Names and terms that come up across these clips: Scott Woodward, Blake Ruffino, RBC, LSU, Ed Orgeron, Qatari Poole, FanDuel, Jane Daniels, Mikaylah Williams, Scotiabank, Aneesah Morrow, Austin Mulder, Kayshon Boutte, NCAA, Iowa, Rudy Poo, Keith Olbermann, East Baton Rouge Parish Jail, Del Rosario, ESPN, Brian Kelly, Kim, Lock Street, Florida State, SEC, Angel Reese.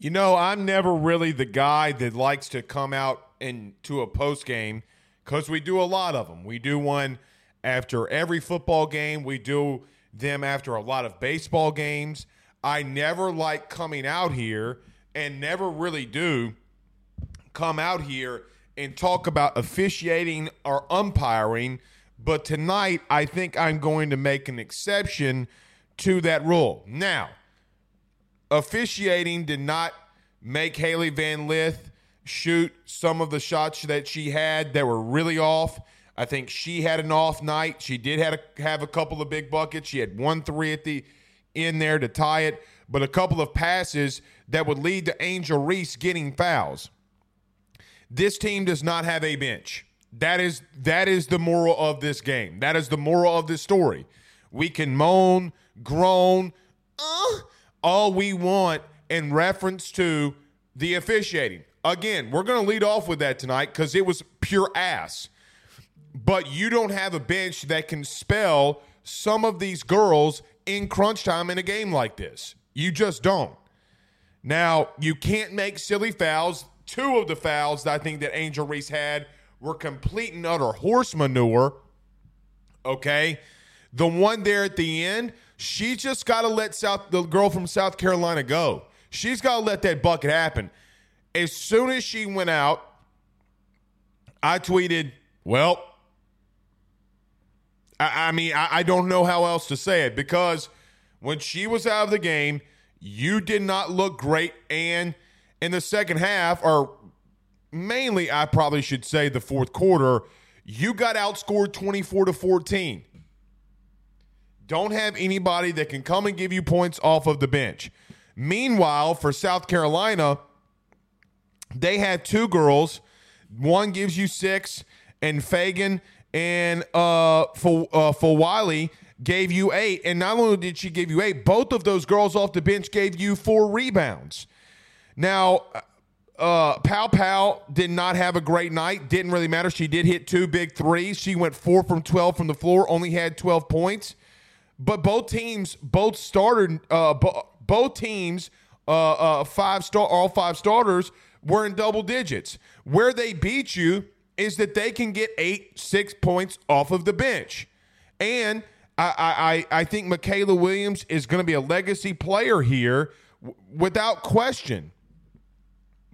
You know, I'm never really the guy that likes to come out into a post game because we do a lot of them. We do one after every football game. We do them after a lot of baseball games. I never like coming out here and never really do come out here and talk about officiating or umpiring. But tonight, I think I'm going to make an exception to that rule. Now, officiating did not make Haley Van Lith shoot some of the shots that she had that were really off. I think she had an off night. She did have a couple of big buckets. She had 1-3 at the end there to tie it, but a couple of passes that would lead to Angel Reese getting fouls. This team does not have a bench. That is the moral of this game. That is the moral of this story. We can moan, groan, all we want in reference to the officiating. Again, we're going to lead off with that tonight because it was pure ass. But you don't have a bench that can spell some of these girls in crunch time in a game like this. You just don't. Now, you can't make silly fouls. Two of the fouls that I think that Angel Reese had were complete and utter horse manure. Okay? The one there at the end, she just got to let the girl from South Carolina go. She's got to let that bucket happen. As soon as she went out, I tweeted, well, I mean, I don't know how else to say it, because when she was out of the game, you did not look great. And in the second half, or mainly I probably should say the fourth quarter, you got outscored 24-14. Don't have anybody that can come and give you points off of the bench. Meanwhile, for South Carolina, they had two girls. One gives you 6, and Fagan and Flau'jae gave you 8. And not only did she give you 8, both of those girls off the bench gave you 4 rebounds. Now, Pow did not have a great night. Didn't really matter. She did hit 2 big threes. She went 4 from 12 from the floor, only had 12 points. But all 5 starters were in double digits. Where they beat you is that they can get 8-6 points off of the bench. And I think Mikaylah Williams is going to be a legacy player here without question.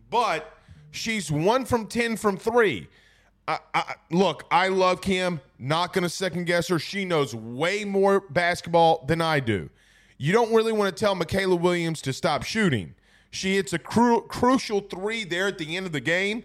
But she's 1 from 10 from 3. Look, I love Kim. Not going to second guess her. She knows way more basketball than I do. You don't really want to tell Mikaylah Williams to stop shooting. She hits a crucial 3 there at the end of the game,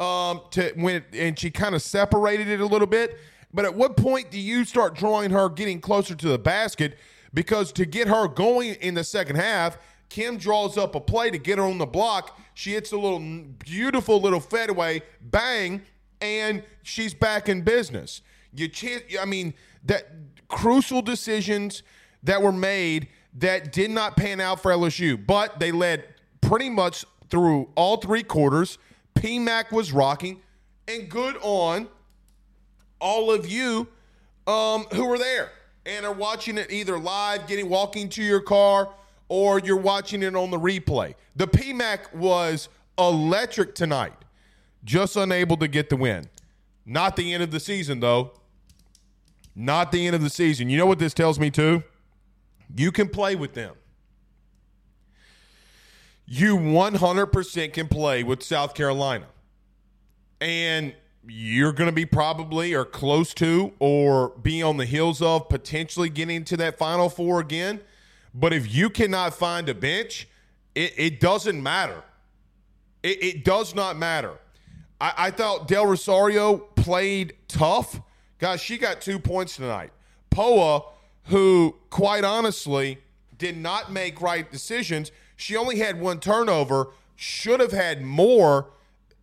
and she kind of separated it a little bit. But at what point do you start drawing her getting closer to the basket? Because to get her going in the second half, Kim draws up a play to get her on the block. She hits a little beautiful little fadeaway, bang. And she's back in business. I mean, that crucial decisions that were made that did not pan out for LSU, but they led pretty much through all three quarters. PMAC was rocking, and good on all of you who were there and are watching it either live, walking to your car, or you're watching it on the replay. The PMAC was electric tonight, just unable to get the win. Not the end of the season, though. Not the end of the season. You know what this tells me, too? You can play with them. You 100% can play with South Carolina. And you're going to be probably or close to or be on the heels of potentially getting to that Final Four again. But if you cannot find a bench, it doesn't matter. It does not matter. I thought Del Rosario played tough. Guys, she got 2 points tonight. Poa, who quite honestly did not make right decisions, she only had one turnover, should have had more.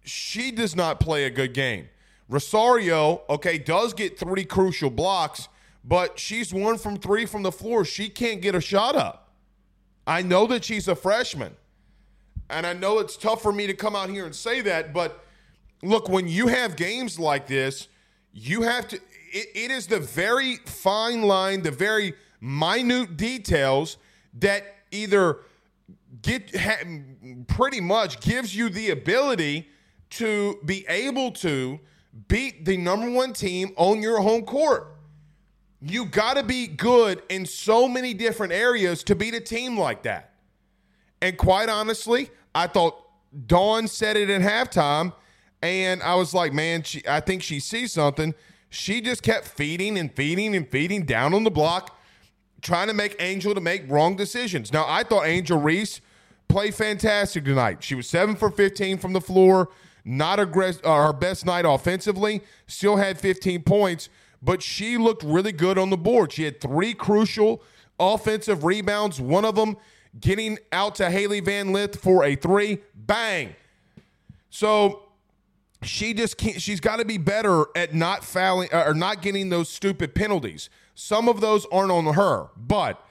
She does not play a good game. Rosario, okay, does get three crucial blocks, but she's 1 from 3 from the floor. She can't get a shot up. I know that she's a freshman, and I know it's tough for me to come out here and say that, but look, when you have games like this, you have to – it is the very fine line, the very minute details that either pretty much gives you the ability to be able to beat the number 1 team on your home court. You got to be good in so many different areas to beat a team like that. And quite honestly, I thought Dawn said it at halftime, and I was like, man, I think she sees something. She just kept feeding and feeding and feeding down on the block, trying to make Angel to make wrong decisions. Now, I thought Angel Reese played fantastic tonight. She was 7 for 15 from the floor, not her best night offensively, still had 15 points, but she looked really good on the board. She had 3 crucial offensive rebounds, one of them getting out to Haley Van Lith for a 3. Bang. So she just can't. She's got to be better at not fouling or not getting those stupid penalties. Some of those aren't on her, but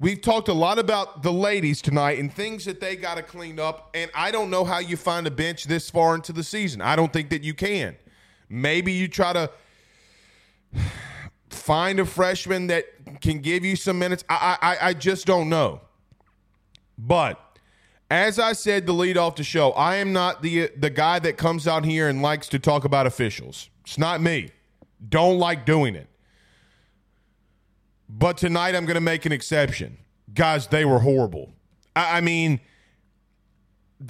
we've talked a lot about the ladies tonight and things that they got to clean up. And I don't know how you find a bench this far into the season. I don't think that you can. Maybe you try to find a freshman that can give you some minutes. I just don't know. But as I said to lead off the show, I am not the guy that comes out here and likes to talk about officials. It's not me. Don't like doing it. But tonight I'm going to make an exception. Guys, they were horrible. I mean,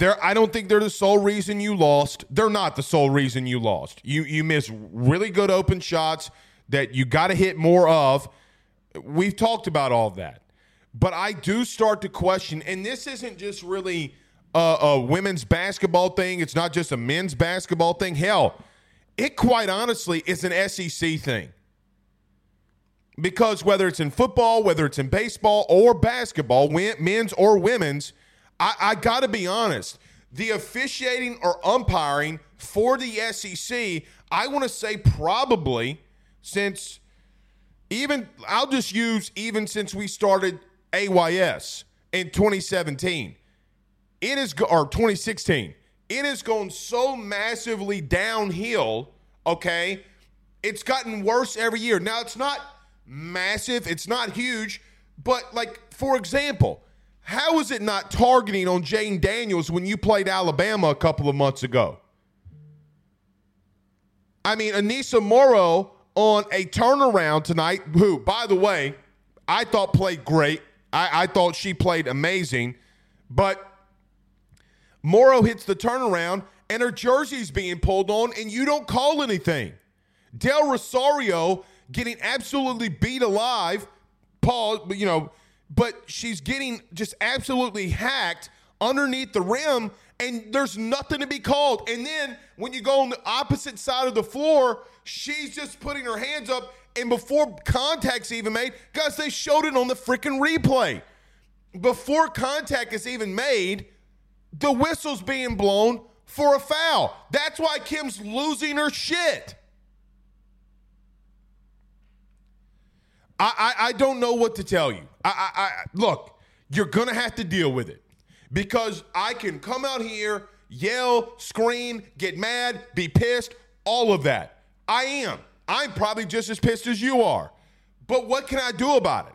I don't think they're the sole reason you lost. They're not the sole reason you lost. You miss really good open shots that you got to hit more of. We've talked about all that. But I do start to question, and this isn't just really a women's basketball thing. It's not just a men's basketball thing. Hell, it quite honestly is an SEC thing. Because whether it's in football, whether it's in baseball or basketball, men's or women's, I got to be honest, the officiating or umpiring for the SEC, I want to say probably since even since we started AYS in 2017, it is, or 2016, it has gone so massively downhill, okay? It's gotten worse every year. Now, it's not massive, it's not huge, but like, for example, how is it not targeting on Jane Daniels when you played Alabama a couple of months ago? I mean, Aneesah Morrow on a turnaround tonight, who, by the way, I thought played great. I thought she played amazing, but Morrow hits the turnaround and her jersey's being pulled on and you don't call anything. Del Rosario getting absolutely beat alive, but she's getting just absolutely hacked underneath the rim and there's nothing to be called. And then when you go on the opposite side of the floor, she's just putting her hands up. And before contact's even made, guys, they showed it on the freaking replay. Before contact is even made, the whistle's being blown for a foul. That's why Kim's losing her shit. I don't know what to tell you. Look, you're going to have to deal with it, because I can come out here, yell, scream, get mad, be pissed, all of that. I am. I'm probably just as pissed as you are. But what can I do about it?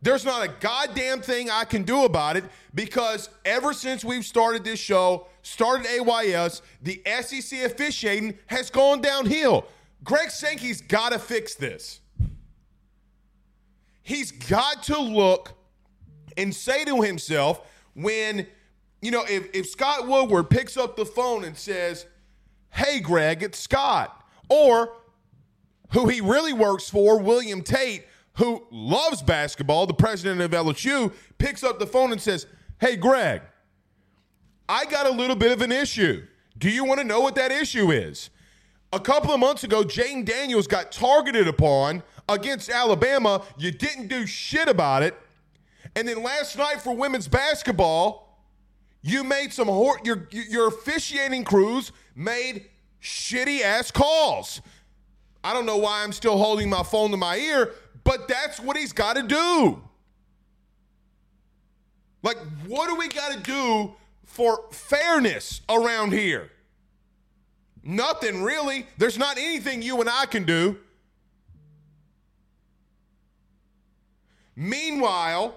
There's not a goddamn thing I can do about it, because ever since we've started this show, started AYS, the SEC officiating has gone downhill. Greg Sankey's got to fix this. He's got to look and say to himself, when, you know, if Scott Woodward picks up the phone and says, hey, Greg, it's Scott, or who he really works for, William Tate, who loves basketball, the president of LSU, picks up the phone and says, hey, Greg, I got a little bit of an issue. Do you want to know what that issue is? A couple of months ago, Jane Daniels got targeted upon against Alabama. You didn't do shit about it. And then last night for women's basketball, you made some your officiating crews made shitty-ass calls. I don't know why I'm still holding my phone to my ear, but that's what he's got to do. Like, what do we got to do for fairness around here? Nothing, really. There's not anything you and I can do. Meanwhile,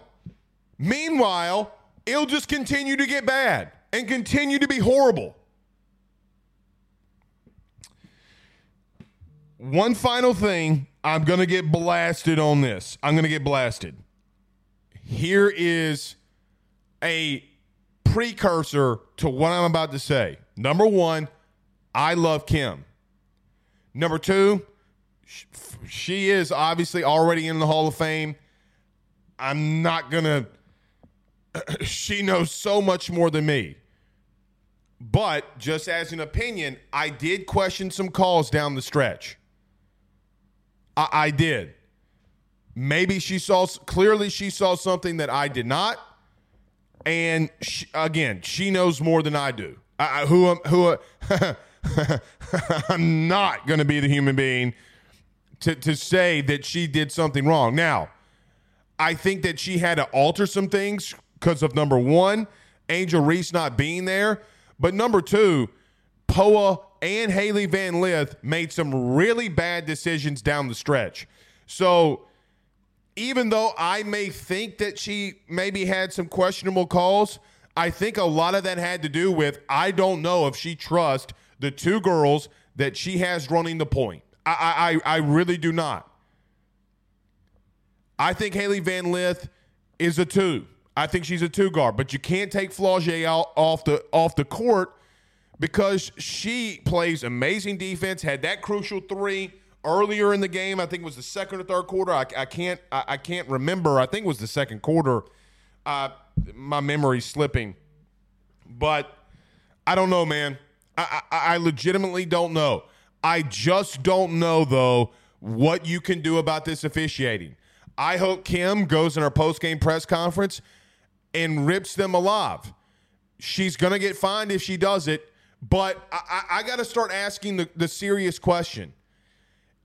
it'll just continue to get bad and continue to be horrible. One final thing. I'm going to get blasted on this. Here is a precursor to what I'm about to say. Number one, I love Kim. Number two, she is obviously already in the Hall of Fame. I'm not going to... She knows so much more than me. But just as an opinion, I did question some calls down the stretch. I did. Maybe she saw, clearly she saw something that I did not. And she, again, she knows more than I do. I'm not going to be the human being to say that she did something wrong. Now, I think that she had to alter some things because of, number one, Angel Reese not being there. But number two, Poa and Haley Van Lith made some really bad decisions down the stretch. So even though I may think that she maybe had some questionable calls, I think a lot of that had to do with, I don't know if she trusts the two girls that she has running the point. I really do not. I think Haley Van Lith is a two. I think she's a two guard, but you can't take Flau'jae out off the court, because she plays amazing defense, had that crucial three earlier in the game. I think it was the second or third quarter. I can't remember. I think it was the second quarter. My memory's slipping. But I don't know, man. I legitimately don't know. I just don't know, though, what you can do about this officiating. I hope Kim goes in her post-game press conference and rips them alive. She's going to get fined if she does it. But I got to start asking the serious question.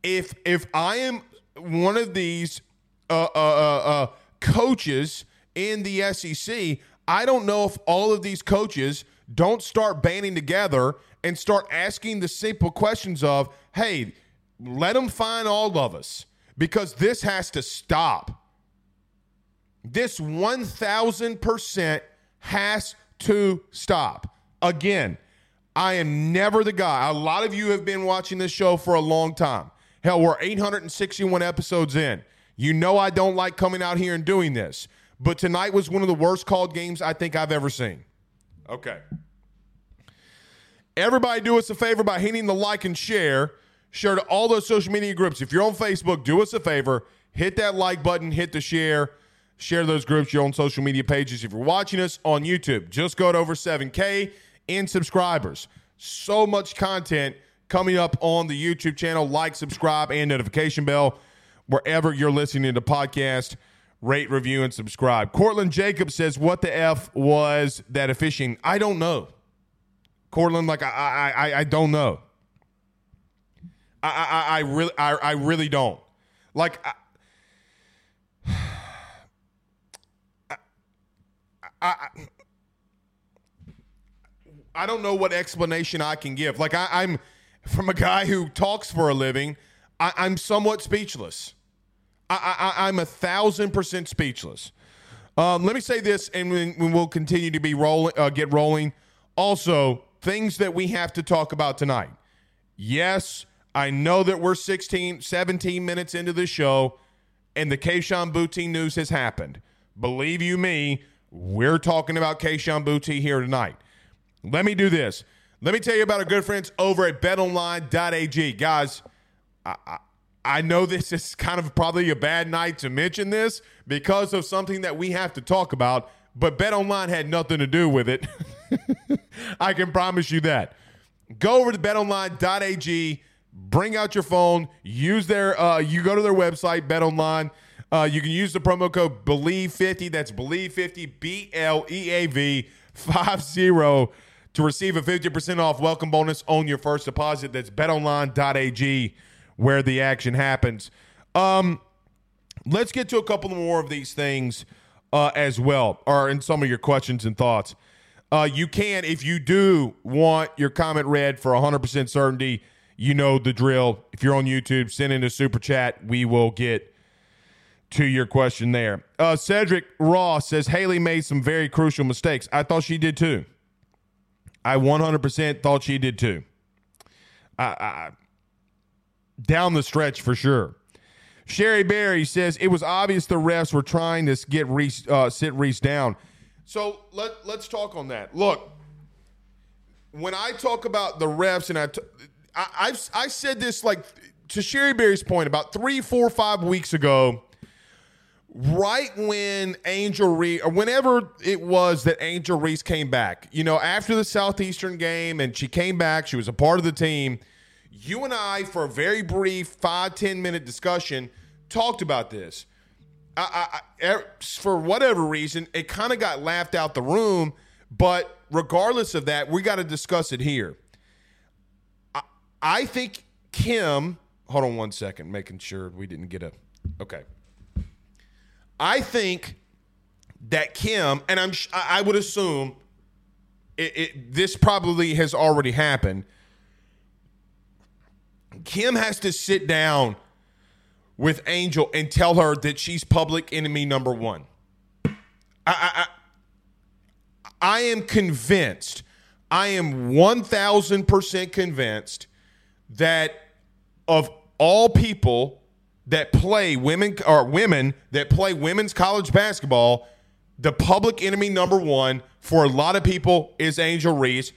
If I am one of these coaches in the SEC, I don't know if all of these coaches don't start banding together and start asking the simple questions of, hey, let them fine all of us, because this has to stop. This 1,000% has to stop. Again, I am never the guy. A lot of you have been watching this show for a long time. Hell, we're 861 episodes in. You know I don't like coming out here and doing this. But tonight was one of the worst called games I think I've ever seen. Okay. Everybody do us a favor by hitting the like and share. Share to all those social media groups. If you're on Facebook, do us a favor. Hit that like button. Hit the share. Share those groups. You're on social media pages. If you're watching us on YouTube, just go to over 7K. In subscribers. So much content coming up on the YouTube channel. Like, subscribe, and notification bell. Wherever you're listening to podcast, rate, review, and subscribe. Cortland Jacobs says, what the F was that officiating? I don't know. Cortland, like, I don't know. I really don't. Like, I, I don't know what explanation I can give. Like, I'm from a guy who talks for a living. I'm somewhat speechless. I'm 1,000% speechless. Let me say this, and we'll continue to be rolling. Also, things that we have to talk about tonight. Yes, I know that we're 17 minutes into the show, and the Kayshon Boutte news has happened. Believe you me, we're talking about Kayshon Boutte here tonight. Let me do this. Let me tell you about our good friends over at BetOnline.ag. Guys, I know this is kind of probably a bad night to mention this because of something that we have to talk about, but BetOnline had nothing to do with it. I can promise you that. Go over to BetOnline.ag, bring out your phone, use their. You go to their website, BetOnline. You can use the promo code BELIEVE50. That's BELIEVE50, BLEAV50 to receive a 50% off welcome bonus on your first deposit. That's BetOnline.ag, where the action happens. Let's get to a couple more of these things as well, or in some of your questions and thoughts. You can, if you do want your comment read for 100% certainty, you know the drill. If you're on YouTube, send in a super chat. We will get to your question there. Cedric Ross says, Haley made some very crucial mistakes. I thought she did too. I 100% thought she did too. Down the stretch for sure. Sherry Berry says, it was obvious the refs were trying to get Reese, sit Reese down. So let's talk on that. Look, when I talk about the refs, and I said this, like, to Sherry Berry's point, about 3, 4, 5 weeks ago, right when Angel Reese, or whenever it was that Angel Reese came back, you know, after the Southeastern game, and she came back, she was a part of the team. You and I, for a very brief 5-10 minute discussion, talked about this. I for whatever reason, it kind of got laughed out the room, but regardless of that, we got to discuss it here. I think Kim, hold on one second, making sure we didn't get a, okay. I think that Kim, and I would assume this probably has already happened. Kim has to sit down with Angel and tell her that she's public enemy number one. I am convinced. I am 1,000% convinced that of all people that play women, or women that play women's college basketball, the public enemy number one for a lot of people is Angel Reese.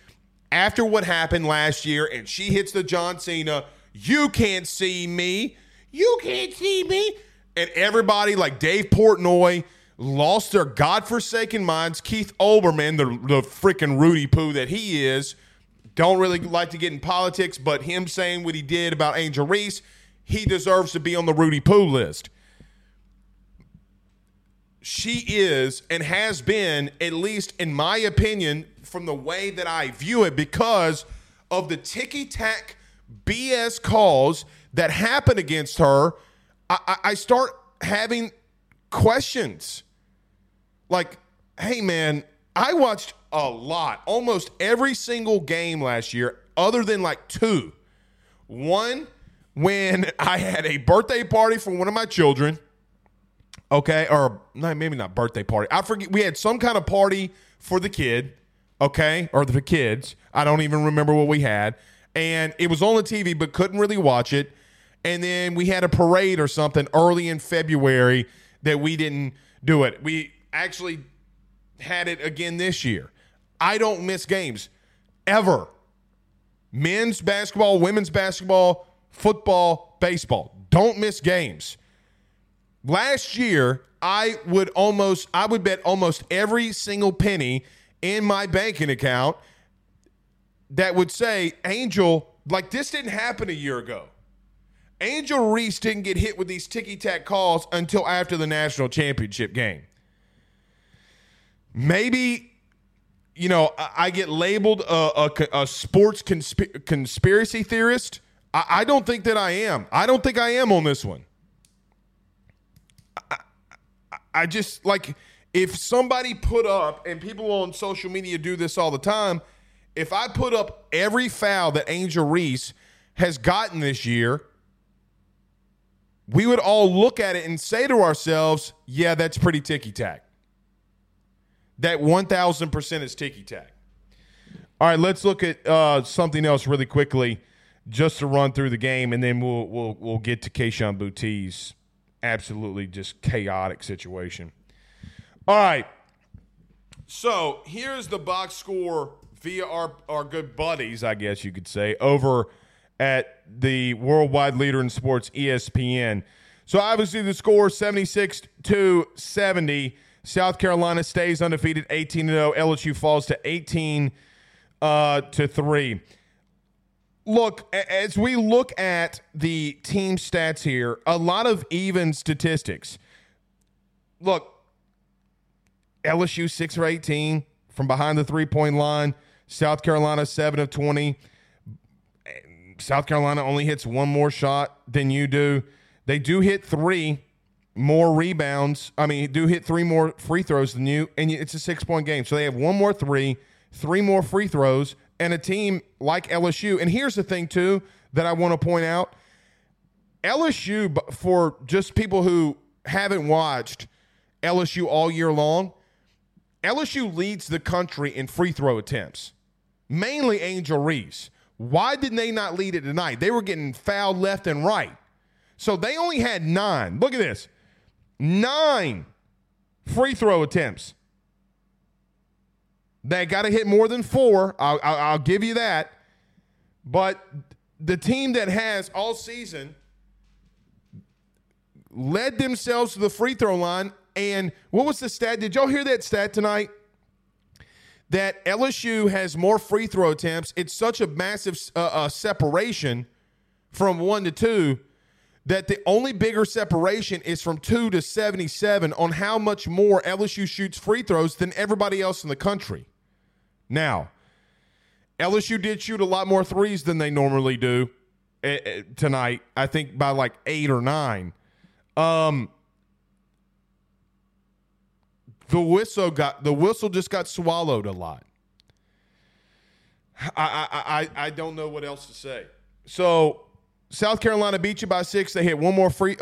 After what happened last year, and she hits the John Cena, you can't see me. You can't see me. And everybody like Dave Portnoy lost their godforsaken minds. Keith Olbermann, the freaking Rudy Poo that he is, don't really like to get in politics, but him saying what he did about Angel Reese, he deserves to be on the Rudy Poo list. She is and has been, at least in my opinion, from the way that I view it, because of the ticky-tack BS calls that happened against her, I start having questions. Like, hey, man, I watched a lot, almost every single game last year, other than like 2. One, when I had a birthday party for one of my children, okay, or maybe not birthday party. I forget. We had some kind of party for the kid, okay, or the kids. I don't even remember what we had. And it was on the TV, but couldn't really watch it. And then we had a parade or something early in February that we didn't do it. We actually had it again this year. I don't miss games ever. Men's basketball, women's basketball, football, baseball. Don't miss games. Last year, I would bet almost every single penny in my banking account that would say, Angel, like, this didn't happen a year ago. Angel Reese didn't get hit with these ticky-tack calls until after the national championship game. Maybe, you know, I get labeled a sports conspiracy theorist. I don't think that I am. I don't think I am on this one. I just, like, If somebody put up, and people on social media do this all the time, if I put up every foul that Angel Reese has gotten this year, we would all look at it and say to ourselves, yeah, that's pretty ticky-tack. That 1,000% is ticky-tack. All right, let's look at something else really quickly just to run through the game, and then we'll get to Kayshon Boutte's absolutely just chaotic situation. All right, so here's the box score via our good buddies, I guess you could say, over at the worldwide leader in sports, ESPN. So obviously the score 76-70. South Carolina stays undefeated 18-0. LSU falls to 18-3. Look, as we look at the team stats here, a lot of even statistics. Look, LSU 6 for 18 from behind the three-point line. South Carolina 7 of 20. South Carolina only hits one more shot than you do. They do hit three more rebounds. I mean, do hit three more free throws than you, and it's a six-point game. So they have one more three more free throws, and a team like LSU. And here's the thing, too, that I want to point out. LSU, for just people who haven't watched LSU all year long, LSU leads the country in free throw attempts, mainly Angel Reese. Why didn't they not lead it tonight? They were getting fouled left and right. So they only had 9. Look at this. 9 free throw attempts. They got to hit more than 4. I'll give you that. But the team that has all season led themselves to the free throw line. And what was the stat? Did y'all hear that stat tonight? That LSU has more free throw attempts. It's such a massive separation from 1 to 2 that the only bigger separation is from 2 to 77 on how much more LSU shoots free throws than everybody else in the country. Now, LSU did shoot a lot more threes than they normally do tonight. I think by like 8 or 9. The whistle just got swallowed a lot. I don't know what else to say. So South Carolina beat you by 6. They hit one more three,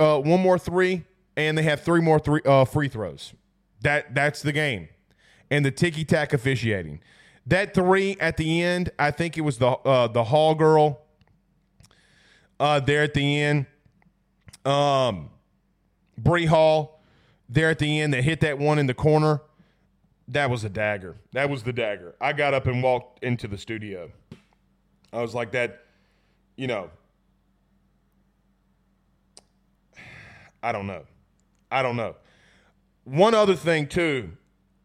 and they have 3 more free throws. That's the game, and the ticky tack officiating. That 3 at the end, I think it was the Hall girl there at the end, Bree Hall. There at the end, they hit that one in the corner. That was a dagger. That was the dagger. I got up and walked into the studio. I was like that, you know, I don't know. One other thing, too,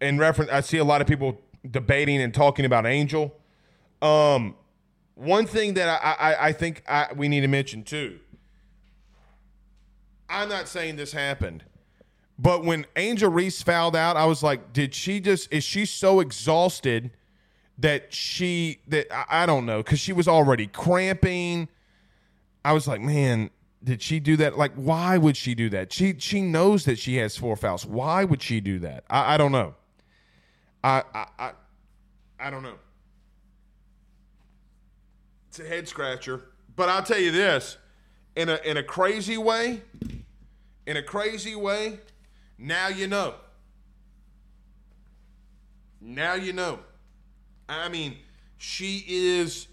in reference, I see a lot of people debating and talking about Angel. One thing that I think we need to mention, too, I'm not saying this happened. But when Angel Reese fouled out, I was like, is she so exhausted that I don't know, because she was already cramping. I was like, man, did she do that? Like, why would she do that? She knows that she has 4 fouls. Why would she do that? I don't know. I don't know. It's a head scratcher. But I'll tell you this, in a crazy way, now you know. Now you know. I mean, she is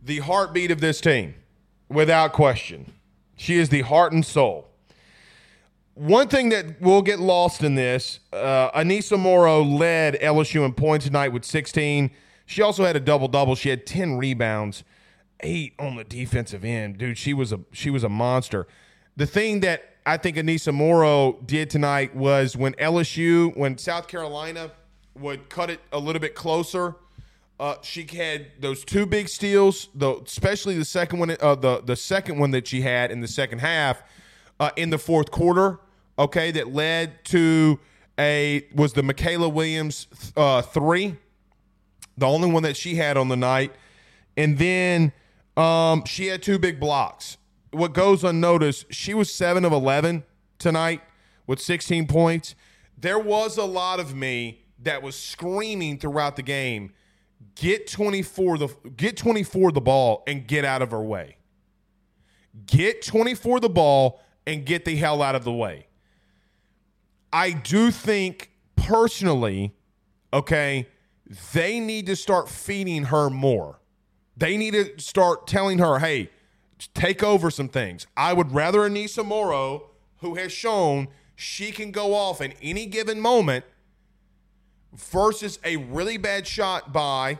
the heartbeat of this team, without question. She is the heart and soul. One thing that will get lost in this, Aneesah Morrow led LSU in points tonight with 16. She also had a double-double. She had 10 rebounds, 8 on the defensive end. Dude, she was a monster. The thing that I think Aneesah Morrow did tonight was when South Carolina would cut it a little bit closer, she had those 2 big steals, though, especially the second one, the second one that she had in the second half in the fourth quarter. Okay, that led to the Mikaylah Williams 3, the only one that she had on the night, and then she had 2 big blocks. What goes unnoticed, she was 7 of 11 tonight with 16 points. there was a lot of me that was screaming throughout the game, get 24 the ball and get out of her way. Get 24 the ball and get the hell out of the way. I do think personally, okay, they need to start feeding her more. They need to start telling her, hey, take over some things. I would rather Aneesah Morrow, who has shown she can go off in any given moment, versus a really bad shot by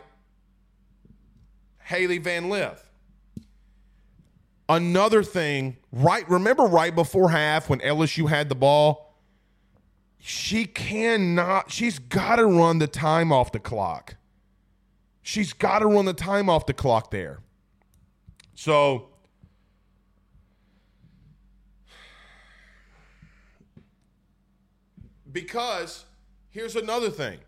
Haley Van Lith. Another thing, right before half when LSU had the ball, she's got to run the time off the clock. She's got to run the time off the clock there. So because here's another thing.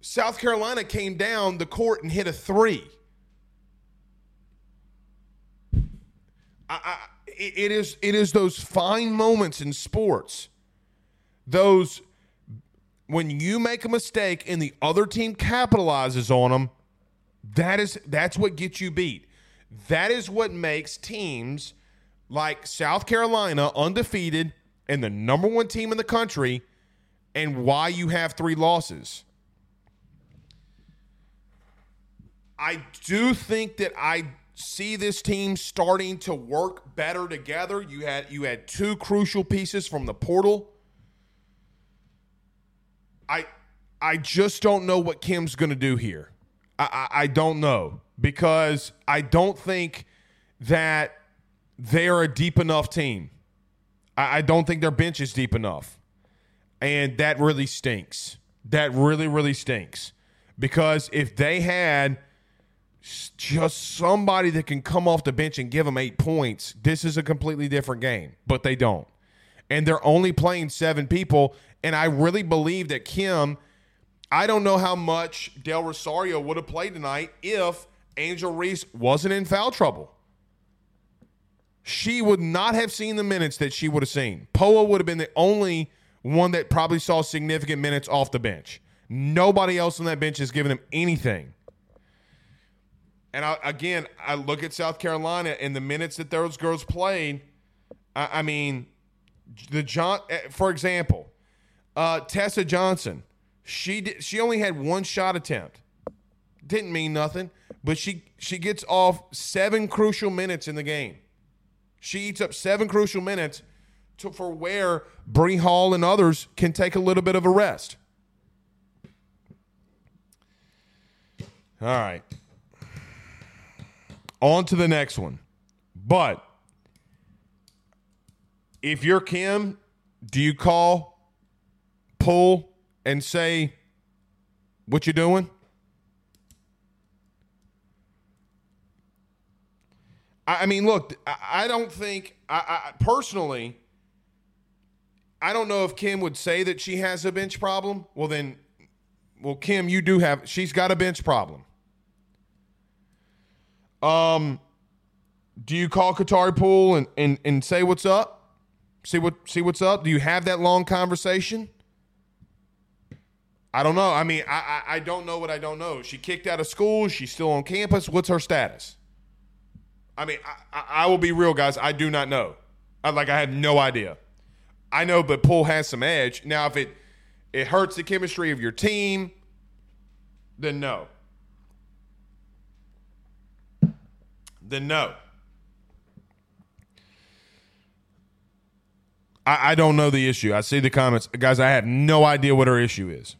South Carolina came down the court and hit a three. It is those fine moments in sports, those when you make a mistake and the other team capitalizes on them, that's what gets you beat. That is what makes teams like South Carolina undefeated and the number one team in the country, and why you have 3 losses. I do think that I see this team starting to work better together. You had 2 crucial pieces from the portal. I just don't know what Kim's going to do here. I don't know, because I don't think that they're a deep enough team. I don't think their bench is deep enough. And that really stinks. That really, really stinks. Because if they had just somebody that can come off the bench and give them 8 points, this is a completely different game. But they don't. And they're only playing 7 people. And I really believe that Kim, I don't know how much Del Rosario would have played tonight if Angel Reese wasn't in foul trouble. She would not have seen the minutes that she would have seen. Poa would have been the only one that probably saw significant minutes off the bench. Nobody else on that bench is giving him anything. And I look at South Carolina and the minutes that those girls played. For example, Tessa Johnson, she only had 1 shot attempt. Didn't mean nothing, but she gets off 7 crucial minutes in the game. She eats up 7 crucial minutes for where Bree Hall and others can take a little bit of a rest. All right. On to the next one. But if you're Kim, do you call, pull, and say, what you doing? I mean, look, I don't think, personally, I don't know if Kim would say that she has a bench problem. Well, Kim, you do have, she's got a bench problem. Do you call Qatari Poole and say what's up? See what's up? Do you have that long conversation? I don't know. I mean, I don't know what I don't know. She kicked out of school. She's still on campus. What's her status? I mean, I will be real, guys. I do not know. I had no idea. I know, but Poole has some edge. Now, if it hurts the chemistry of your team, then no. I don't know the issue. I see the comments. Guys, I have no idea what her issue is.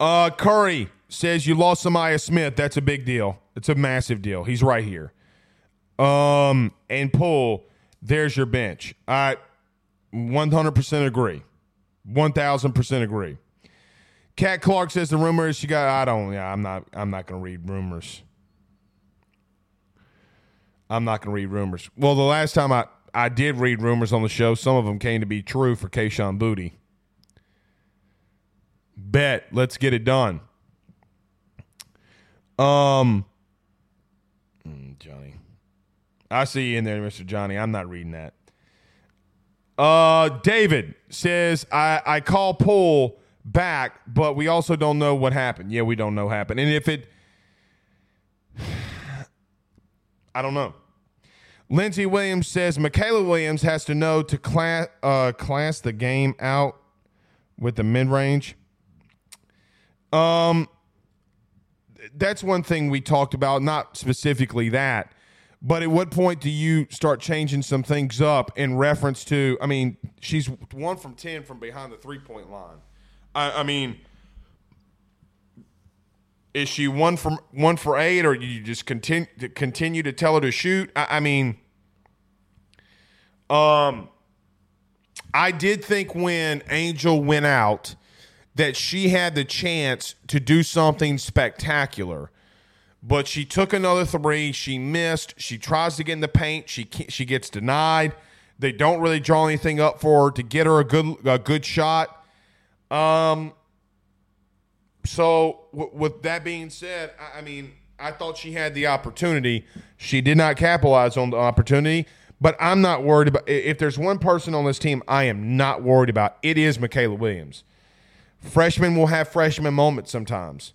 Curry says you lost Samaya Smith. That's a big deal. It's a massive deal. He's right here. And Poole, there's your bench. I 100% agree. 1,000% agree. Kat Clark says the rumor is she got. I'm not going to read rumors. I'm not going to read rumors. Well, the last time I did read rumors on the show, some of them came to be true for Kayshon Boutte. Bet. Let's get it done. Johnny. I see you in there, Mr. Johnny. I'm not reading that. David says, I call pull back, but we also don't know what happened. Yeah, we don't know what happened. And if it... I don't know. Lindsey Williams says, Mikaylah Williams has to know to class the game out with the mid-range. That's one thing we talked about, not specifically that, but at what point do you start changing some things up in reference to, I mean, she's 1 from 10 from behind the three-point line. I mean, is she 1 for 8, or you just continue to tell her to shoot? I mean, I did think when Angel went out that she had the chance to do something spectacular, but she took another three. She missed. She tries to get in the paint. She gets denied. They don't really draw anything up for her to get her a good shot. So with that being said, I mean, I thought she had the opportunity. She did not capitalize on the opportunity, but I'm not worried about. If there's one person on this team I am not worried about, it is Mikaylah Williams. Freshmen will have freshman moments sometimes.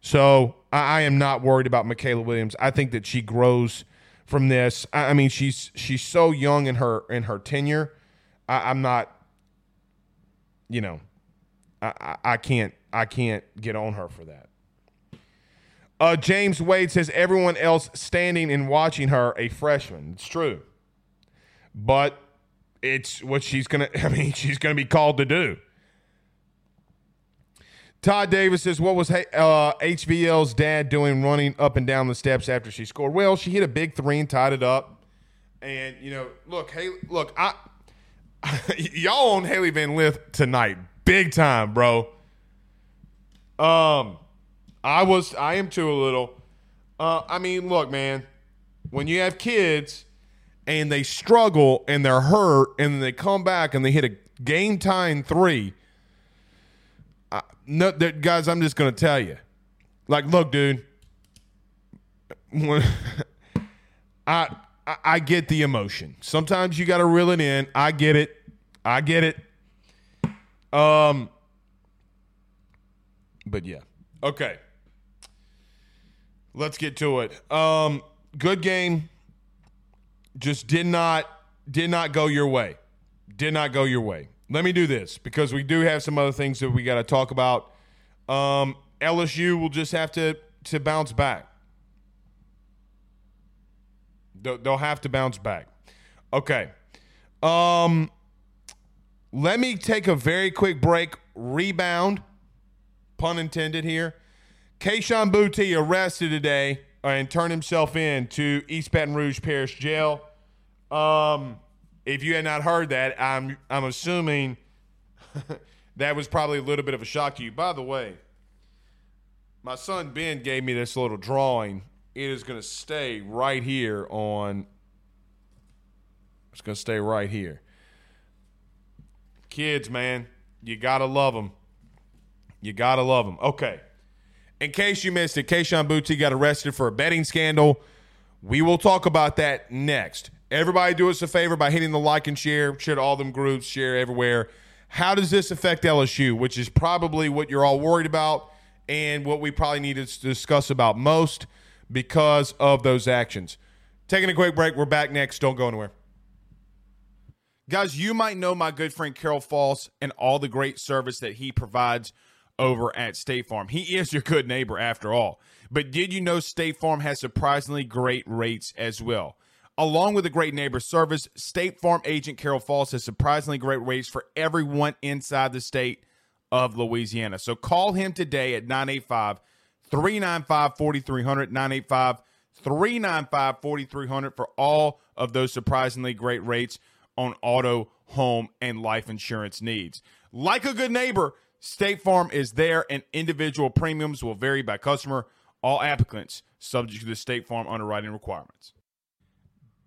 So I am not worried about Mikaylah Williams. I think that she grows from this. I mean, she's so young in her tenure. I'm not, you know, I can't get on her for that. James Wade says everyone else standing and watching her a freshman. It's true, but it's what she's gonna be called to do. Todd Davis says, what was HVL's dad doing running up and down the steps after she scored? Well, she hit a big three and tied it up. And, you know, look, y'all on Haley Van Lith tonight. Big time, bro. I am too a little. I mean, look, man, when you have kids and they struggle and they're hurt and they come back and they hit a game-tying three, no, that, guys, I'm just going to tell you. Like, look, dude, I get the emotion. Sometimes you got to reel it in. I get it. But, yeah. Okay. Let's get to it. Good game. Just did not go your way. Did not go your way. Let me do this because we do have some other things that we got to talk about. LSU will just have to bounce back. They'll have to bounce back. Okay. Let me take a very quick break. Rebound, pun intended here. Kayshon Boutte arrested today and turned himself in to East Baton Rouge Parish Jail. If you had not heard that, I'm assuming that was probably a little bit of a shock to you. By the way, my son Ben gave me this little drawing. It is going to stay right here on – it's going to stay right here. Kids, man, you got to love them. You got to love them. Okay. In case you missed it, Kayshon Boutte got arrested for a betting scandal. We will talk about that next. Everybody do us a favor by hitting the like and share to all them groups, share everywhere. How does this affect LSU, which is probably what you're all worried about and what we probably need to discuss about most because of those actions. Taking a quick break. We're back next. Don't go anywhere. Guys, you might know my good friend Carol Falls and all the great service that he provides over at State Farm. He is your good neighbor after all. But did you know State Farm has surprisingly great rates as well? Along with a great neighbor service, State Farm agent Carol Falls has surprisingly great rates for everyone inside the state of Louisiana. So call him today at 985-395-4300, 985-395-4300 for all of those surprisingly great rates on auto, home, and life insurance needs. Like a good neighbor, State Farm is there, and individual premiums will vary by customer. All applicants subject to the State Farm underwriting requirements.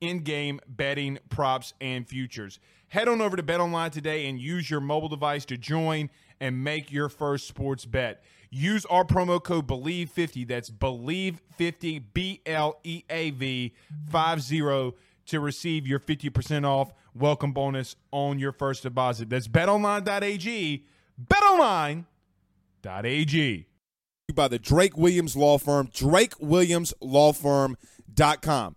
in-game betting, props, and futures. Head on over to BetOnline today and use your mobile device to join and make your first sports bet. Use our promo code BELIEVE50, that's BELIEVE50, B-L-E-A-V 50, to receive your 50% off welcome bonus on your first deposit. That's betonline.ag, betonline.ag. By the Drake Williams Law Firm, drakewilliamslawfirm.com.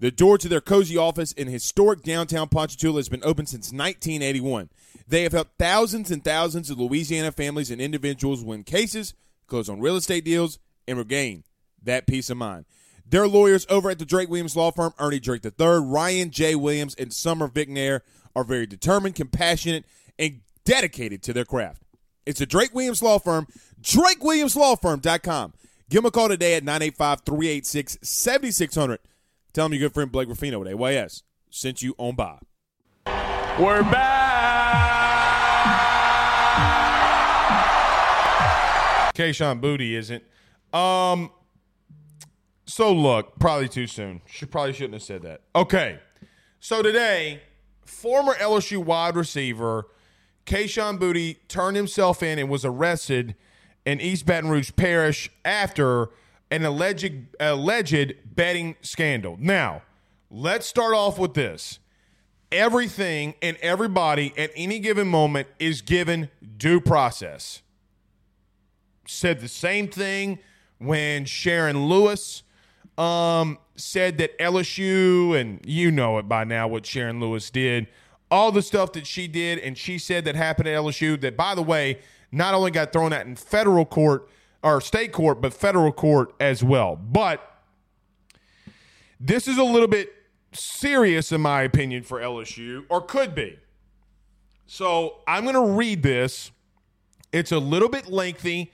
The door to their cozy office in historic downtown Ponchatoula has been open since 1981. They have helped thousands and thousands of Louisiana families and individuals win cases, close on real estate deals, and regain that peace of mind. Their lawyers over at the Drake Williams Law Firm, Ernie Drake III, Ryan J. Williams, and Summer Vignair, are very determined, compassionate, and dedicated to their craft. It's the Drake Williams Law Firm, drakewilliamslawfirm.com. Give them a call today at 985-386-7600. Tell them your good friend Blake Ruffino at AYS sent you on by. We're back. Kayshon Boutte isn't. So look, probably too soon. Probably shouldn't have said that. Okay. So today, former LSU wide receiver Kayshon Boutte turned himself in and was arrested in East Baton Rouge Parish after an alleged betting scandal. Now, let's start off with this. Everything and everybody at any given moment is given due process. Said the same thing when Sharon Lewis said that LSU, and you know it by now what Sharon Lewis did, all the stuff that she did and she said that happened at LSU that, by the way, not only got thrown out in federal court or state court, but federal court as well. But this is a little bit serious, in my opinion, for LSU, or could be. So I'm going to read this. It's a little bit lengthy,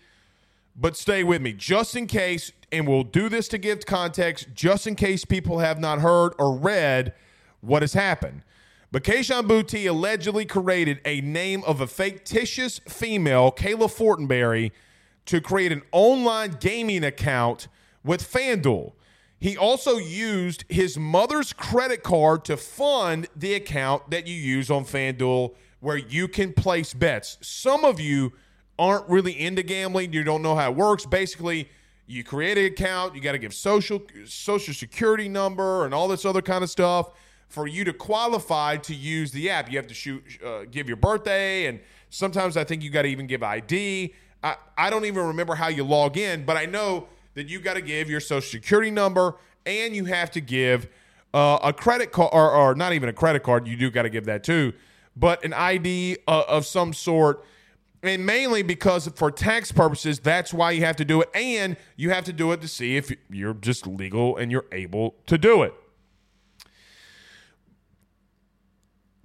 but stay with me just in case, and we'll do this to give context just in case people have not heard or read what has happened. But Kayshon Boutte allegedly created a name of a fictitious female, Kayla Fortenberry, to create an online gaming account with FanDuel. He also used his mother's credit card to fund the account that you use on FanDuel where you can place bets. Some of you aren't really into gambling. You don't know how it works. Basically, you create an account. You got to give social security number and all this other kind of stuff. For you to qualify to use the app, you have to give your birthday, and sometimes I think you got to even give ID. I don't even remember how you log in, but I know that you got to give your social security number, and you have to give a credit card, or not even a credit card. You do got to give that too, but an ID of some sort, and mainly because for tax purposes, that's why you have to do it, and you have to do it to see if you're just legal and you're able to do it.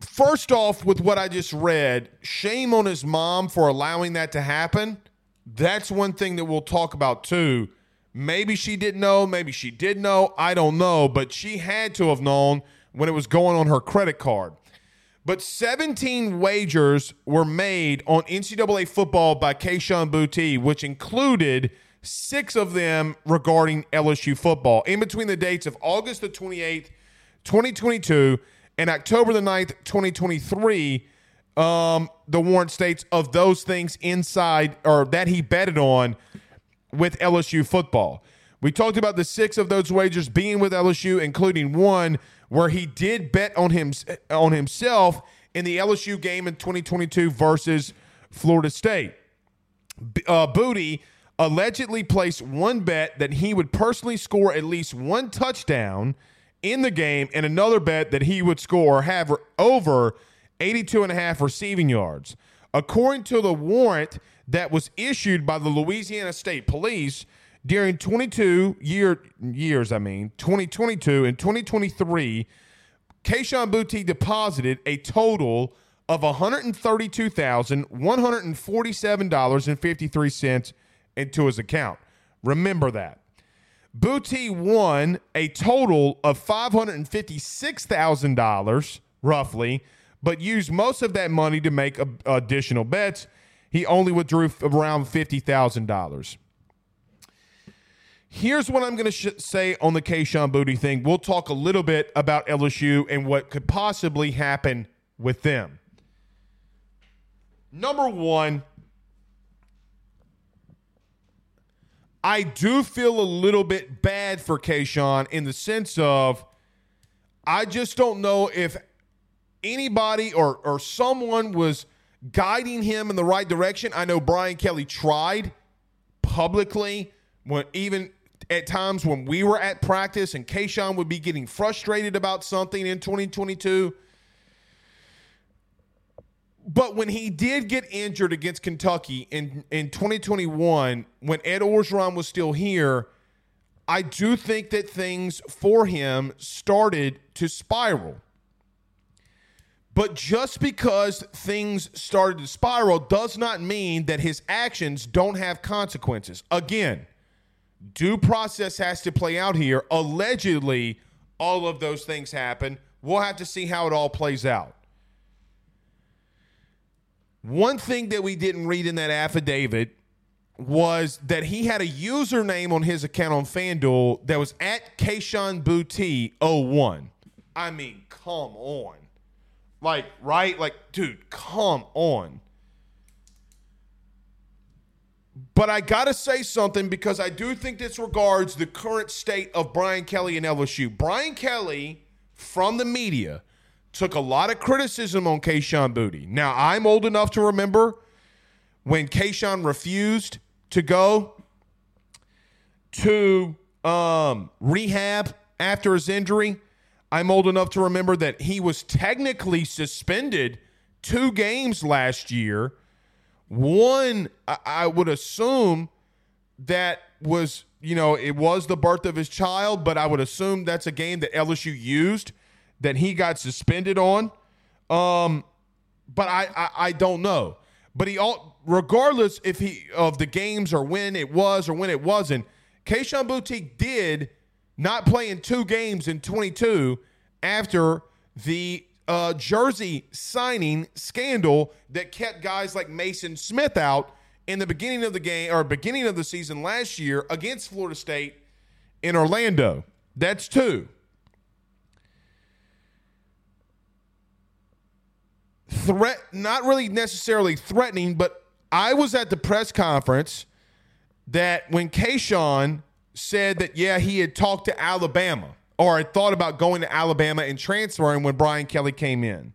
First off, with what I just read, shame on his mom for allowing that to happen. That's one thing that we'll talk about too. Maybe she didn't know, maybe she did know, I don't know, but she had to have known when it was going on her credit card. But 17 wagers were made on NCAA football by Kayshon Boutte, which included 6 of them regarding LSU football. In between the dates of August the 28th, 2022, and October the 9th, 2023, the warrant states of those things inside or that he betted on with LSU football. We talked about the 6 of those wagers being with LSU, including one where he did bet on himself in the LSU game in 2022 versus Florida State. Boutte allegedly placed one bet that he would personally score at least 1 touchdown in the game, and another bet that he would score or have over 82.5 receiving yards. According to the warrant that was issued by the Louisiana State Police during 2022 and 2023, Kayshon Boutte deposited a total of $132,147.53 into his account. Remember that. Boutte won a total of $556,000, roughly, but used most of that money to make additional bets. He only withdrew around $50,000. Here's what I'm going to say on the Kayshon Boutte thing. We'll talk a little bit about LSU and what could possibly happen with them. Number one, I do feel a little bit bad for Kayshon in the sense of I just don't know if anybody or someone was guiding him in the right direction. I know Brian Kelly tried publicly, when even at times when we were at practice and Kayshon would be getting frustrated about something in 2022. But when he did get injured against Kentucky in 2021, when Ed Orgeron was still here, I do think that things for him started to spiral. But just because things started to spiral does not mean that his actions don't have consequences. Again, due process has to play out here. Allegedly, all of those things happen. We'll have to see how it all plays out. One thing that we didn't read in that affidavit was that he had a username on his account on FanDuel that was at Kayshon Boutte 01. I mean, come on. Like, right? Like, dude, come on. But I got to say something because I do think this regards the current state of Brian Kelly and LSU. Brian Kelly, from the media, took a lot of criticism on Kayshon Boutte. Now, I'm old enough to remember when Kayshon refused to go to rehab after his injury. I'm old enough to remember that he was technically suspended 2 games last year. One, I would assume that was, you know, it was the birth of his child, but I would assume that's a game that LSU used that he got suspended on. But I don't know. But regardless if he of the games or when it was or when it wasn't, Kayshon Boutte did not play in 2 games in 22 after the jersey signing scandal that kept guys like Mason Smith out in the beginning of the game or beginning of the season last year against Florida State in Orlando. That's 2. 3, not really necessarily threatening, but I was at the press conference that when Kayshon said that, yeah, he had talked to Alabama, or I thought about going to Alabama and transferring when Brian Kelly came in.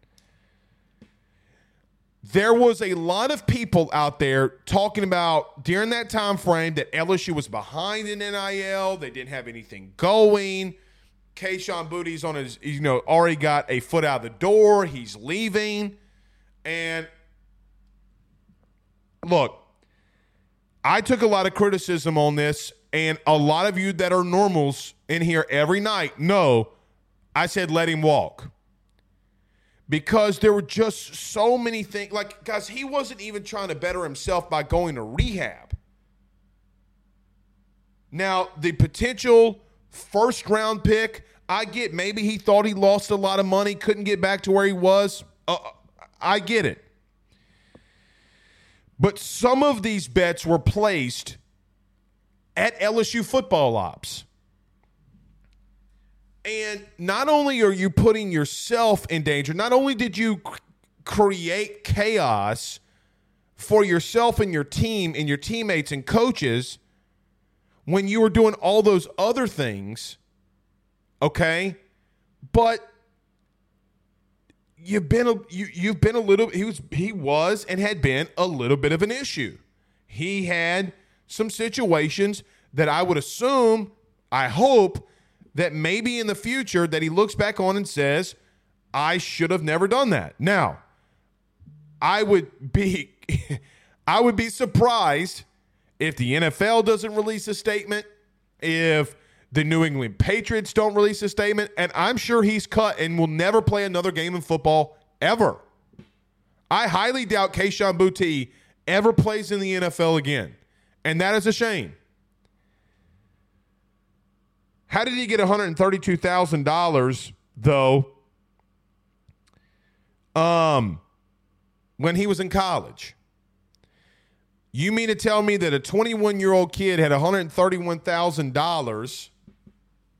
There was a lot of people out there talking about during that time frame that LSU was behind in NIL. They didn't have anything going. Kayshon Boutte's on his, you know, already got a foot out of the door. He's leaving. And look, I took a lot of criticism on this. And a lot of you that are normals in here every night know I said let him walk. Because there were just so many things. Like, guys, he wasn't even trying to better himself by going to rehab. Now, the potential first-round pick, I get maybe he thought he lost a lot of money, couldn't get back to where he was. I get it. But some of these bets were placed at LSU football ops. And not only are you putting yourself in danger, not only did you create chaos for yourself and your team and your teammates and coaches when you were doing all those other things, okay, but he was and had been a little bit of an issue. He had some situations that I would assume, I hope, that maybe in the future that he looks back on and says, I should have never done that. Now, I would be surprised if the NFL doesn't release a statement, if The New England Patriots don't release a statement, and I'm sure he's cut and will never play another game in football ever. I highly doubt Kayshon Boutte ever plays in the NFL again, and that is a shame. How did he get $132,000, though, when he was in college? You mean to tell me that a 21-year-old kid had $131,000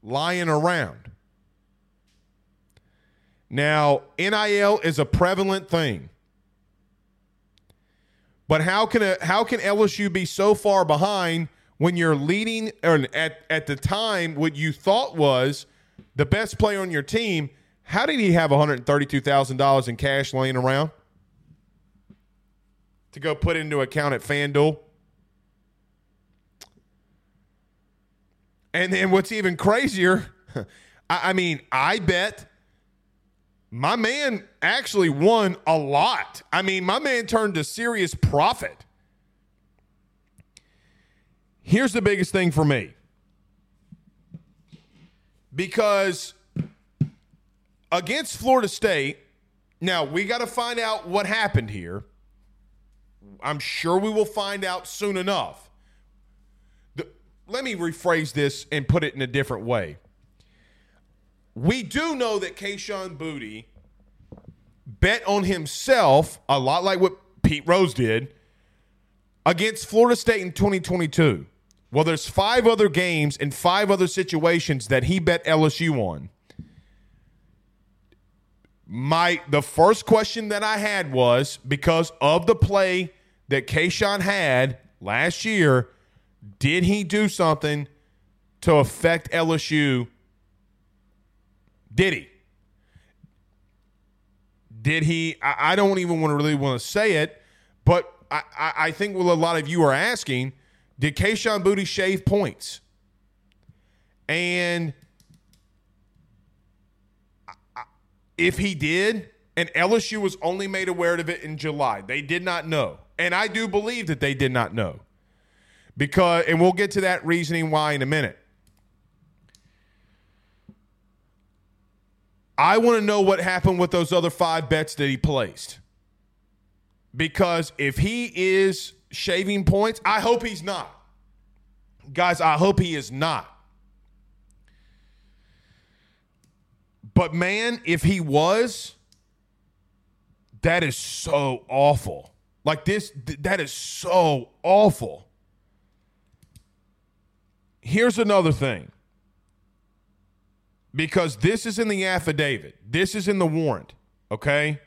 lying around? Now, NIL is a prevalent thing. But how can LSU be so far behind when you're leading, or at the time, what you thought was the best player on your team? How did he have $132,000 in cash laying around to go put into account at FanDuel? And then what's even crazier, I bet my man actually won a lot. I mean, my man turned a serious profit. Here's the biggest thing for me. Because against Florida State, now we got to find out what happened here. I'm sure we will find out soon enough. Let me rephrase this and put it in a different way. We do know that Kayshon Boutte bet on himself, a lot like what Pete Rose did, against Florida State in 2022. Well, there's 5 other games and 5 other situations that he bet LSU on. The first question that I had was, because of the play that Kayshon had last year, did he do something to affect LSU? Did he? Did he? I don't even really want to say it, but I think what a lot of you are asking, did Kayshon Boutte shave points? And if he did, and LSU was only made aware of it in July, they did not know. And I do believe that they did not know. Because, and we'll get to that reasoning why in a minute. I want to know what happened with those other 5 bets that he placed. Because if he is shaving points, I hope he's not. Guys, I hope he is not. But, man, if he was, that is so awful. Like this, that is so awful. Here's another thing. Because this is in the affidavit. This is in the warrant, okay?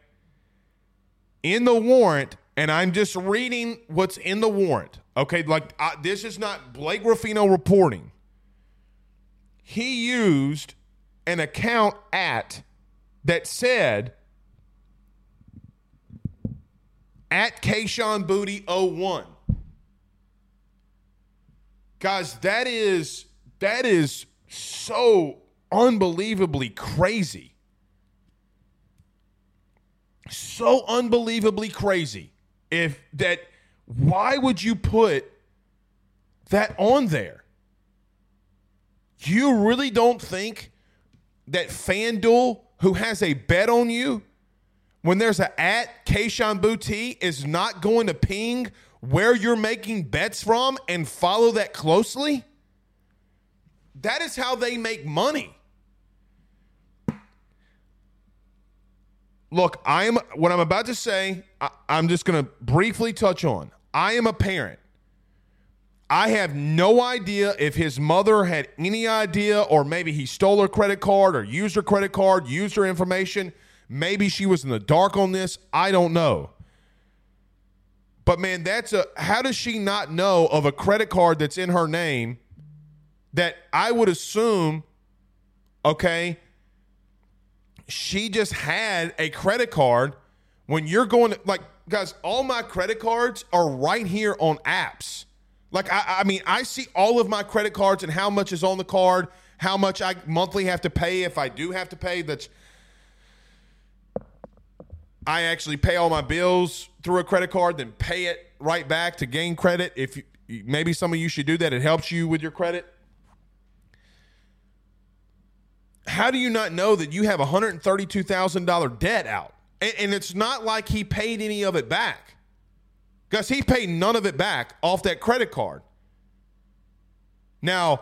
In the warrant, and I'm just reading what's in the warrant, okay? This is not Blake Ruffino reporting. He used an account that said at Kayshon Boutte 01. Guys, that is so unbelievably crazy. So unbelievably crazy. Why would you put that on there? You really don't think that FanDuel, who has a bet on you, when there's a at Kayshon Boutte, is not going to ping where you're making bets from and follow that closely? That is how they make money. Look, what I'm about to say, I'm just going to briefly touch on. I am a parent. I have no idea if his mother had any idea, or maybe he stole her credit card or used her credit card, used her information. Maybe she was in the dark on this. I don't know. But, man, how does she not know of a credit card that's in her name that I would assume, okay, she just had a credit card when you're going to, guys, all my credit cards are right here on apps. I see all of my credit cards and how much is on the card, how much I monthly have to pay if I do have to pay. I actually pay all my bills through a credit card, then pay it right back to gain credit. Maybe some of you should do that. It helps you with your credit. how do you not know that you have $132,000 debt out? And it's not like he paid any of it back. Gus, he paid none of it back off that credit card. Now,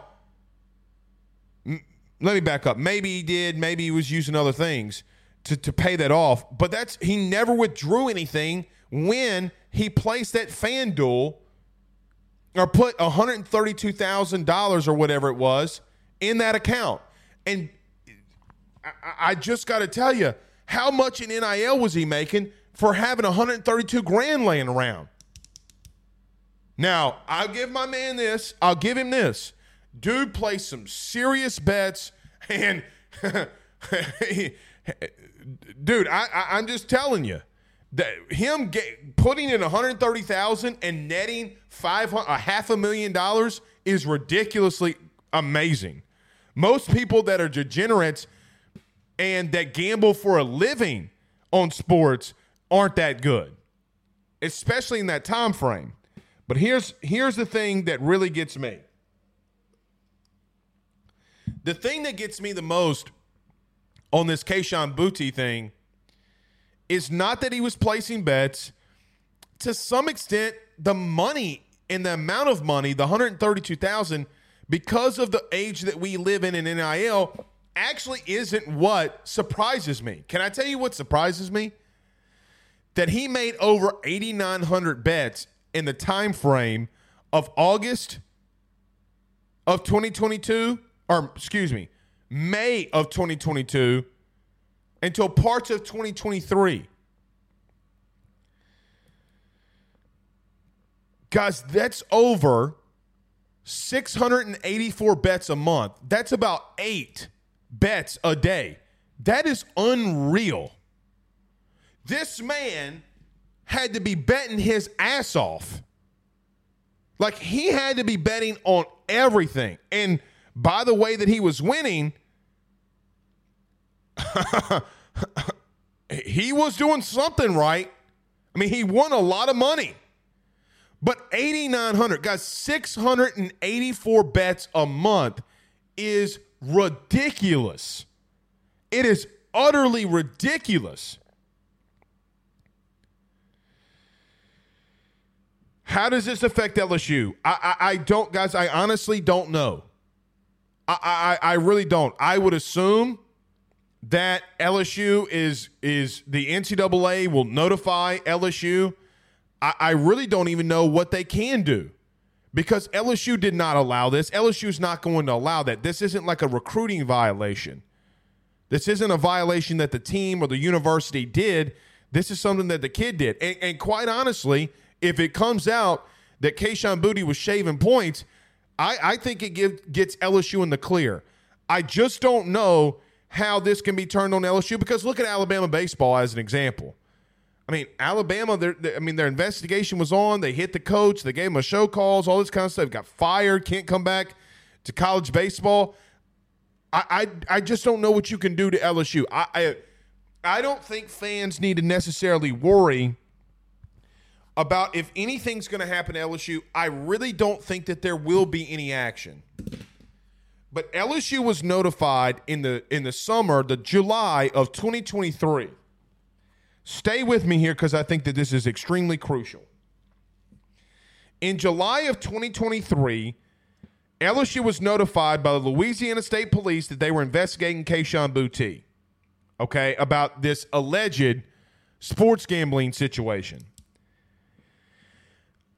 let me back up. Maybe he did. Maybe he was using other things to pay that off. But that's he never withdrew anything when he placed that FanDuel or put $132,000 or whatever it was in that account. And I just got to tell you, how much in NIL was he making for having $132,000 laying around? Now, I'll give my man this. I'll give him this. Dude placed some serious bets. And, dude, I'm just telling you, that him putting in $130,000 and netting $500,000 is ridiculously amazing. Most people that are degenerates and that gamble for a living on sports aren't that good, especially in that time frame. But here's the thing that really gets me. The thing that gets me the most on this Kayshon Boutte thing is not that he was placing bets. To some extent, the money and the amount of money, the $132,000, because of the age that we live in NIL, actually isn't what surprises me. Can I tell you what surprises me? That he made over 8,900 bets in the time frame of August of 2022, or excuse me, May of 2022 until parts of 2023. Guys, that's over 684 bets a month. That's about 8 bets a day. That is unreal. This man had to be betting his ass off. Like, he had to be betting on everything. And by the way that he was winning, he was doing something right. I mean, he won a lot of money. But 8,900, guys, 684 bets a month is ridiculous. It is utterly ridiculous. How does this affect LSU? I don't, guys, I honestly don't know. I really don't. I would assume that LSU is the NCAA will notify LSU. I really don't even know what they can do, because LSU did not allow this. LSU is not going to allow that. This isn't like a recruiting violation. This isn't a violation that the team or the university did. This is something that the kid did. And quite honestly, if it comes out that Kayshon Boutte was shaving points, I think it gets LSU in the clear. I just don't know how this can be turned on LSU, because look at Alabama baseball as an example. I mean, Alabama, their investigation was on. They hit the coach. They gave him a show cause, all this kind of stuff. Got fired, can't come back to college baseball. I just don't know what you can do to LSU. I don't think fans need to necessarily worry about if anything's going to happen to LSU. I really don't think that there will be any action. But LSU was notified in the summer, the July of 2023. Stay with me here, because I think that this is extremely crucial. In July of 2023, LSU was notified by the Louisiana State Police that they were investigating Kayshon Boutte, okay, about this alleged sports gambling situation.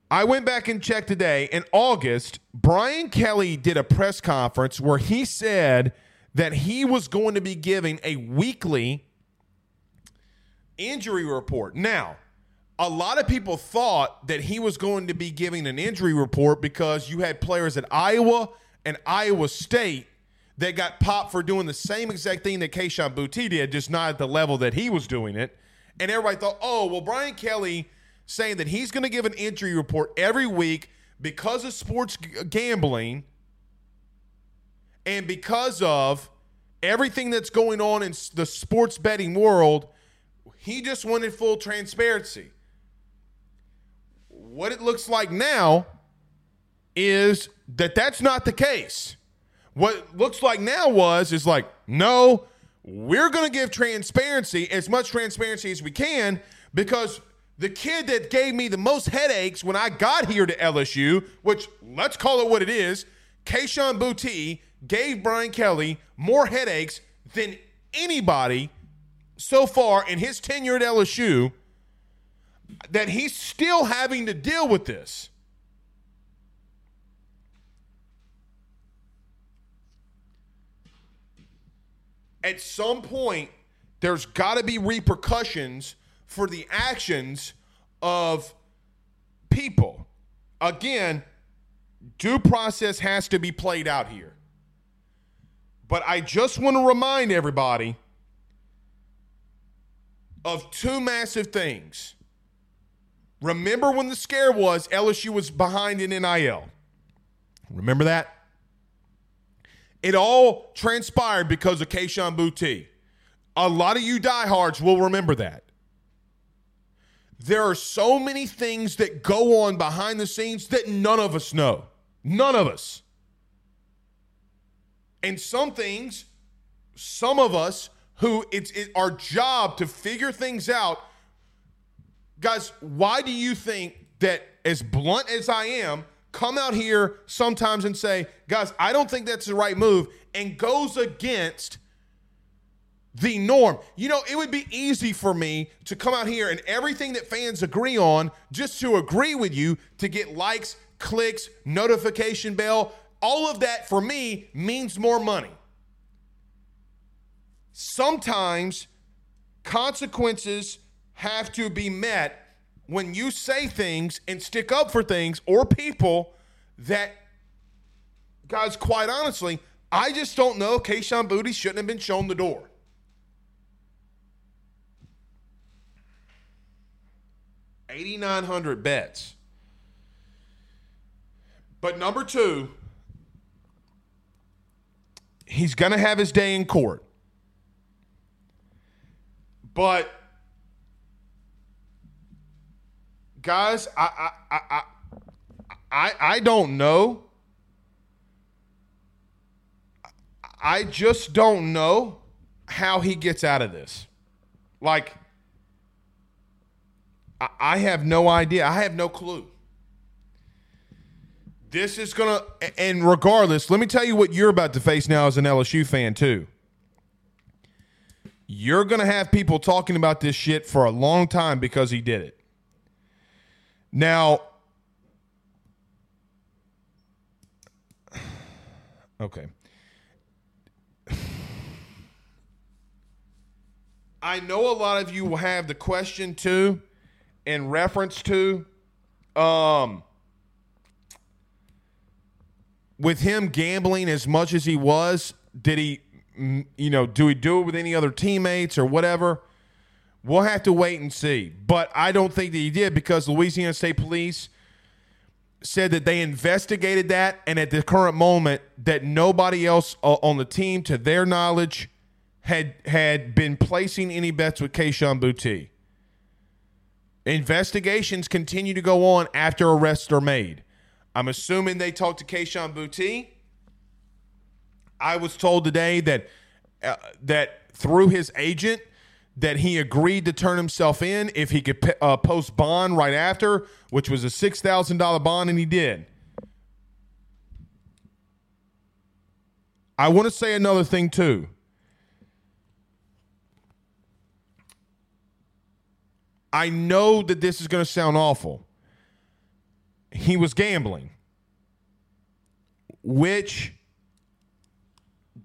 I went back and checked today. In August, Brian Kelly did a press conference where he said that he was going to be giving a weekly injury report. Now, a lot of people thought that he was going to be giving an injury report because you had players at Iowa and Iowa State that got popped for doing the same exact thing that Kayshon Boutte did, just not at the level that he was doing it. And everybody thought, oh, well, Brian Kelly saying that he's going to give an injury report every week because of sports gambling and because of everything that's going on in the sports betting world, he just wanted full transparency. What it looks like now is that that's not the case. What it looks like now is like, No, we're going to give transparency, as much transparency as we can, because the kid that gave me the most headaches when I got here to LSU, which let's call it what it is, Kayshon Boutte, gave Brian Kelly more headaches than anybody so far in his tenure at LSU, that he's still having to deal with this. At some point, there's got to be repercussions for the actions of people. Again, due process has to be played out here. But I just want to remind everybody of two massive things. Remember when the scare was LSU was behind in NIL. Remember that? It all transpired because of Kayshon Boutte. A lot of you diehards will remember that. There are so many things that go on behind the scenes that none of us know. None of us. And some things, some of us, who it's our job to figure things out. Guys, why do you think that, as blunt as I am, come out here sometimes and say, guys, I don't think that's the right move, and goes against the norm? You know, it would be easy for me to come out here and everything that fans agree on, just to agree with you, to get likes, clicks, notification bell. All of that, for me, means more money. Sometimes consequences have to be met when you say things and stick up for things or people that, guys, quite honestly, I just don't know. Kayshon Boutte shouldn't have been shown the door. $8,900 bets. But number two, he's going to have his day in court. But, guys, I don't know. I just don't know how he gets out of this. Like, I have no idea. I have no clue. This is going to, and regardless, let me tell you what you're about to face now as an LSU fan, too. You're going to have people talking about this shit for a long time because he did it. Now, okay. I know a lot of you will have the question, too, in reference to, with him gambling as much as he was, did he, you know, do he do it with any other teammates or whatever? We'll have to wait and see. But I don't think that he did, because Louisiana State Police said that they investigated that, and at the current moment that nobody else on the team, to their knowledge, had been placing any bets with Kayshon Boutte. Investigations continue to go on after arrests are made. I'm assuming they talked to Kayshon Boutte. I was told today that that through his agent that he agreed to turn himself in if he could post bond right after, which was a $6,000 bond, and he did. I want to say another thing, too. I know that this is going to sound awful. He was gambling, which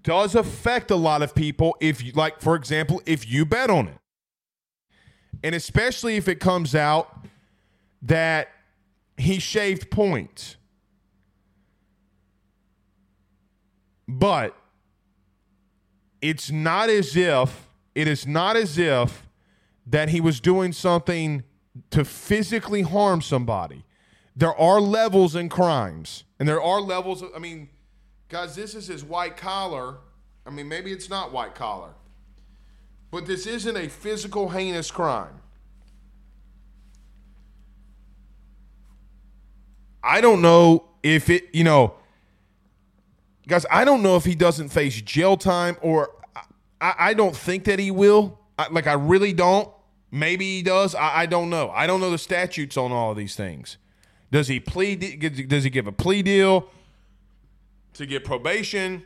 does affect a lot of people. If you, like, for example, if you bet on it, and especially if it comes out that he shaved points. But it is not as if that he was doing something to physically harm somebody. There are levels in crimes, and there are levels of, I mean, guys, this is his white collar. I mean, maybe it's not white collar, but this isn't a physical heinous crime. I don't know if it, you know, guys, I don't know if he doesn't face jail time, or I don't think that he will. I really don't. Maybe he does. I don't know. I don't know the statutes on all of these things. Does he plead? Does he give a plea deal to get probation,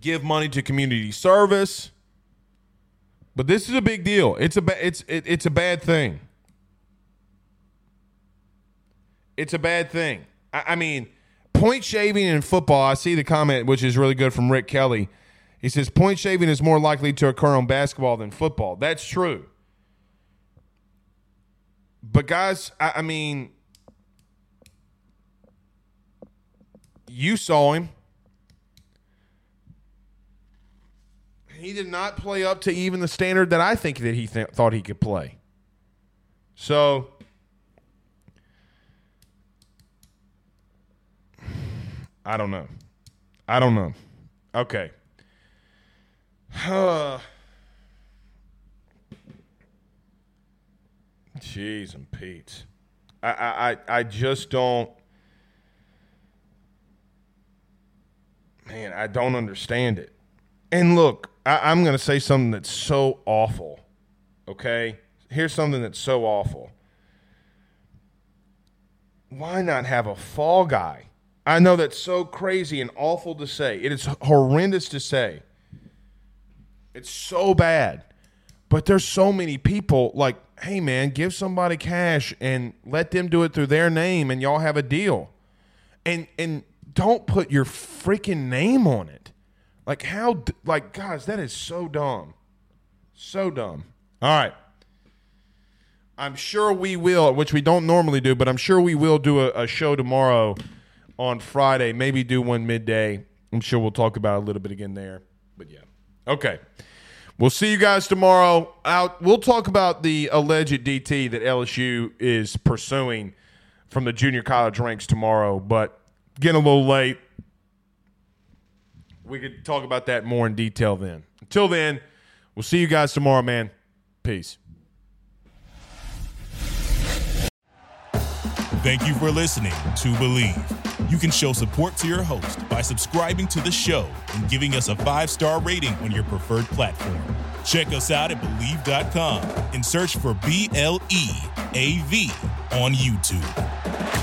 give money to community service? But this is a big deal. It's a bad thing. It's a bad thing. I mean, point shaving in football, I see the comment, which is really good, from Rick Kelly. He says, point shaving is more likely to occur on basketball than football. That's true. But, guys, I mean, you saw him. He did not play up to even the standard that I think that he thought he could play. So, I don't know. Okay. Jeez and Pete. I just don't. Man, I don't understand it. And look, I'm going to say something that's so awful. Okay? Here's something that's so awful. Why not have a fall guy? I know that's so crazy and awful to say. It is horrendous to say. It's so bad. But there's so many people like, hey, man, give somebody cash and let them do it through their name and y'all have a deal. And don't put your freaking name on it. Like, how – like, guys, that is so dumb. So dumb. All right. I'm sure we will, which we don't normally do, but I'm sure we will do a show tomorrow – on Friday, maybe do one midday. I'm sure we'll talk about it a little bit again there. But, yeah. Okay. We'll see you guys tomorrow. We'll talk about the alleged DT that LSU is pursuing from the junior college ranks tomorrow. But getting a little late. We could talk about that more in detail then. Until then, we'll see you guys tomorrow, man. Peace. Thank you for listening to Believe. You can show support to your host by subscribing to the show and giving us a 5-star rating on your preferred platform. Check us out at Believe.com and search for BLEAV on YouTube.